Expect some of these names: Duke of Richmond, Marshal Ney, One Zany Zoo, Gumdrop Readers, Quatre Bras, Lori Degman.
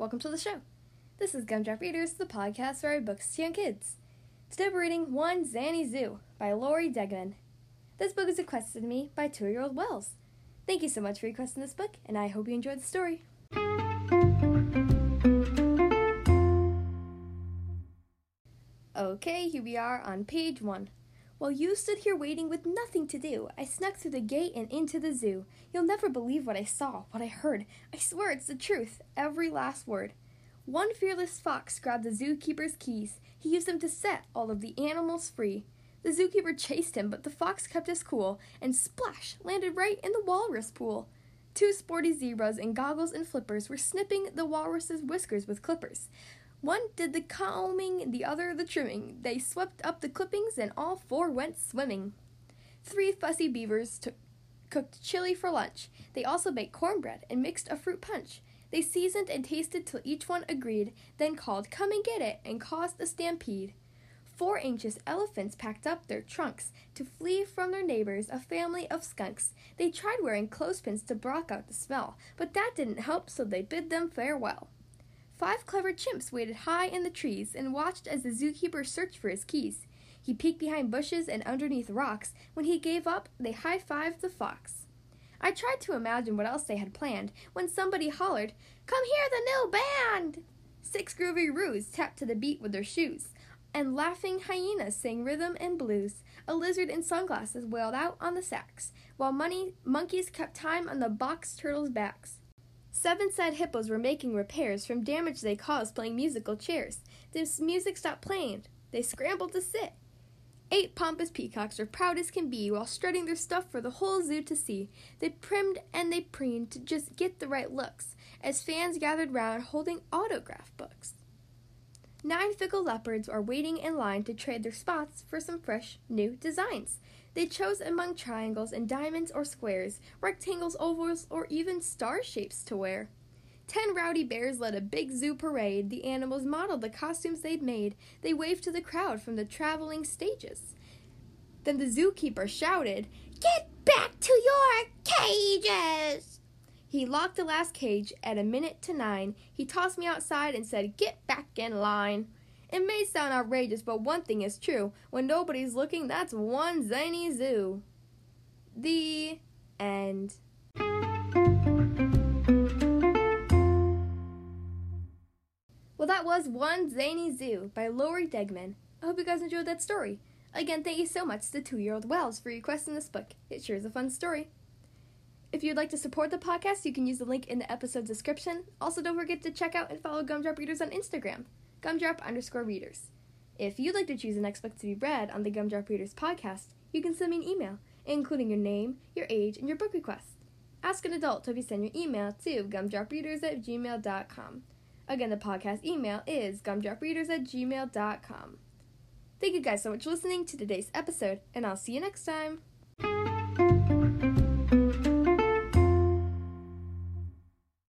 Welcome to the show. This is Gumdrop Readers, the podcast where I read books to young kids. Today we're reading One Zany Zoo by Lori Degman. This book is requested to me by 2-year-old Wells. Thank you so much for requesting this book, and I hope you enjoyed the story. Okay, here we are on page 1. While you stood here waiting with nothing to do, I snuck through the gate and into the zoo. You'll never believe what I saw, what I heard. I swear it's the truth, every last word. One fearless fox grabbed the zookeeper's keys. He used them to set all of the animals free. The zookeeper chased him, but the fox kept his cool, and splash, landed right in the walrus pool. 2 sporty zebras in goggles and flippers were snipping the walrus's whiskers with clippers. One did the combing, the other the trimming. They swept up the clippings, and all 4 went swimming. 3 fussy beavers cooked chili for lunch. They also baked cornbread and mixed a fruit punch. They seasoned and tasted till each one agreed, then called, "Come and get it," and caused a stampede. 4 anxious elephants packed up their trunks to flee from their neighbors, a family of skunks. They tried wearing clothespins to block out the smell, but that didn't help, so they bid them farewell. 5 clever chimps waited high in the trees and watched as the zookeeper searched for his keys. He peeked behind bushes and underneath rocks. When he gave up, they high-fived the fox. I tried to imagine what else they had planned when somebody hollered, "Come hear the new band!" 6 groovy roos tapped to the beat with their shoes, and laughing hyenas sang rhythm and blues. A lizard in sunglasses wailed out on the sax, while monkeys kept time on the box turtles' backs. 7 sad hippos were making repairs from damage they caused playing musical chairs. This music stopped playing. They scrambled to sit. 8 pompous peacocks were proud as can be while strutting their stuff for the whole zoo to see. They primmed and they preened to just get the right looks as fans gathered round holding autograph books. 9 fickle leopards are waiting in line to trade their spots for some fresh new designs. They chose among triangles and diamonds or squares, rectangles, ovals, or even star shapes to wear. 10 rowdy bears led a big zoo parade. The animals modeled the costumes they'd made. They waved to the crowd from the traveling stages. Then the zookeeper shouted, "Get back to your cages!" He locked the last cage at 8:50. He tossed me outside and said, "Get back in line." It may sound outrageous, but one thing is true. When nobody's looking, that's one zany zoo. The end. Well, that was One Zany Zoo by Lori Degman. I hope you guys enjoyed that story. Again, thank you so much to 2-year-old Wells for requesting this book. It sure is a fun story. If you'd like to support the podcast, you can use the link in the episode description. Also, don't forget to check out and follow Gumdrop Readers on Instagram. Gumdrop_readers. If you'd like to choose the next book to be read on the Gumdrop Readers podcast, you can send me an email, including your name, your age, and your book request. Ask an adult to send your email to gumdropreaders@gmail.com. Again, the podcast email is gumdropreaders@gmail.com. Thank you guys so much for listening to today's episode, and I'll see you next time.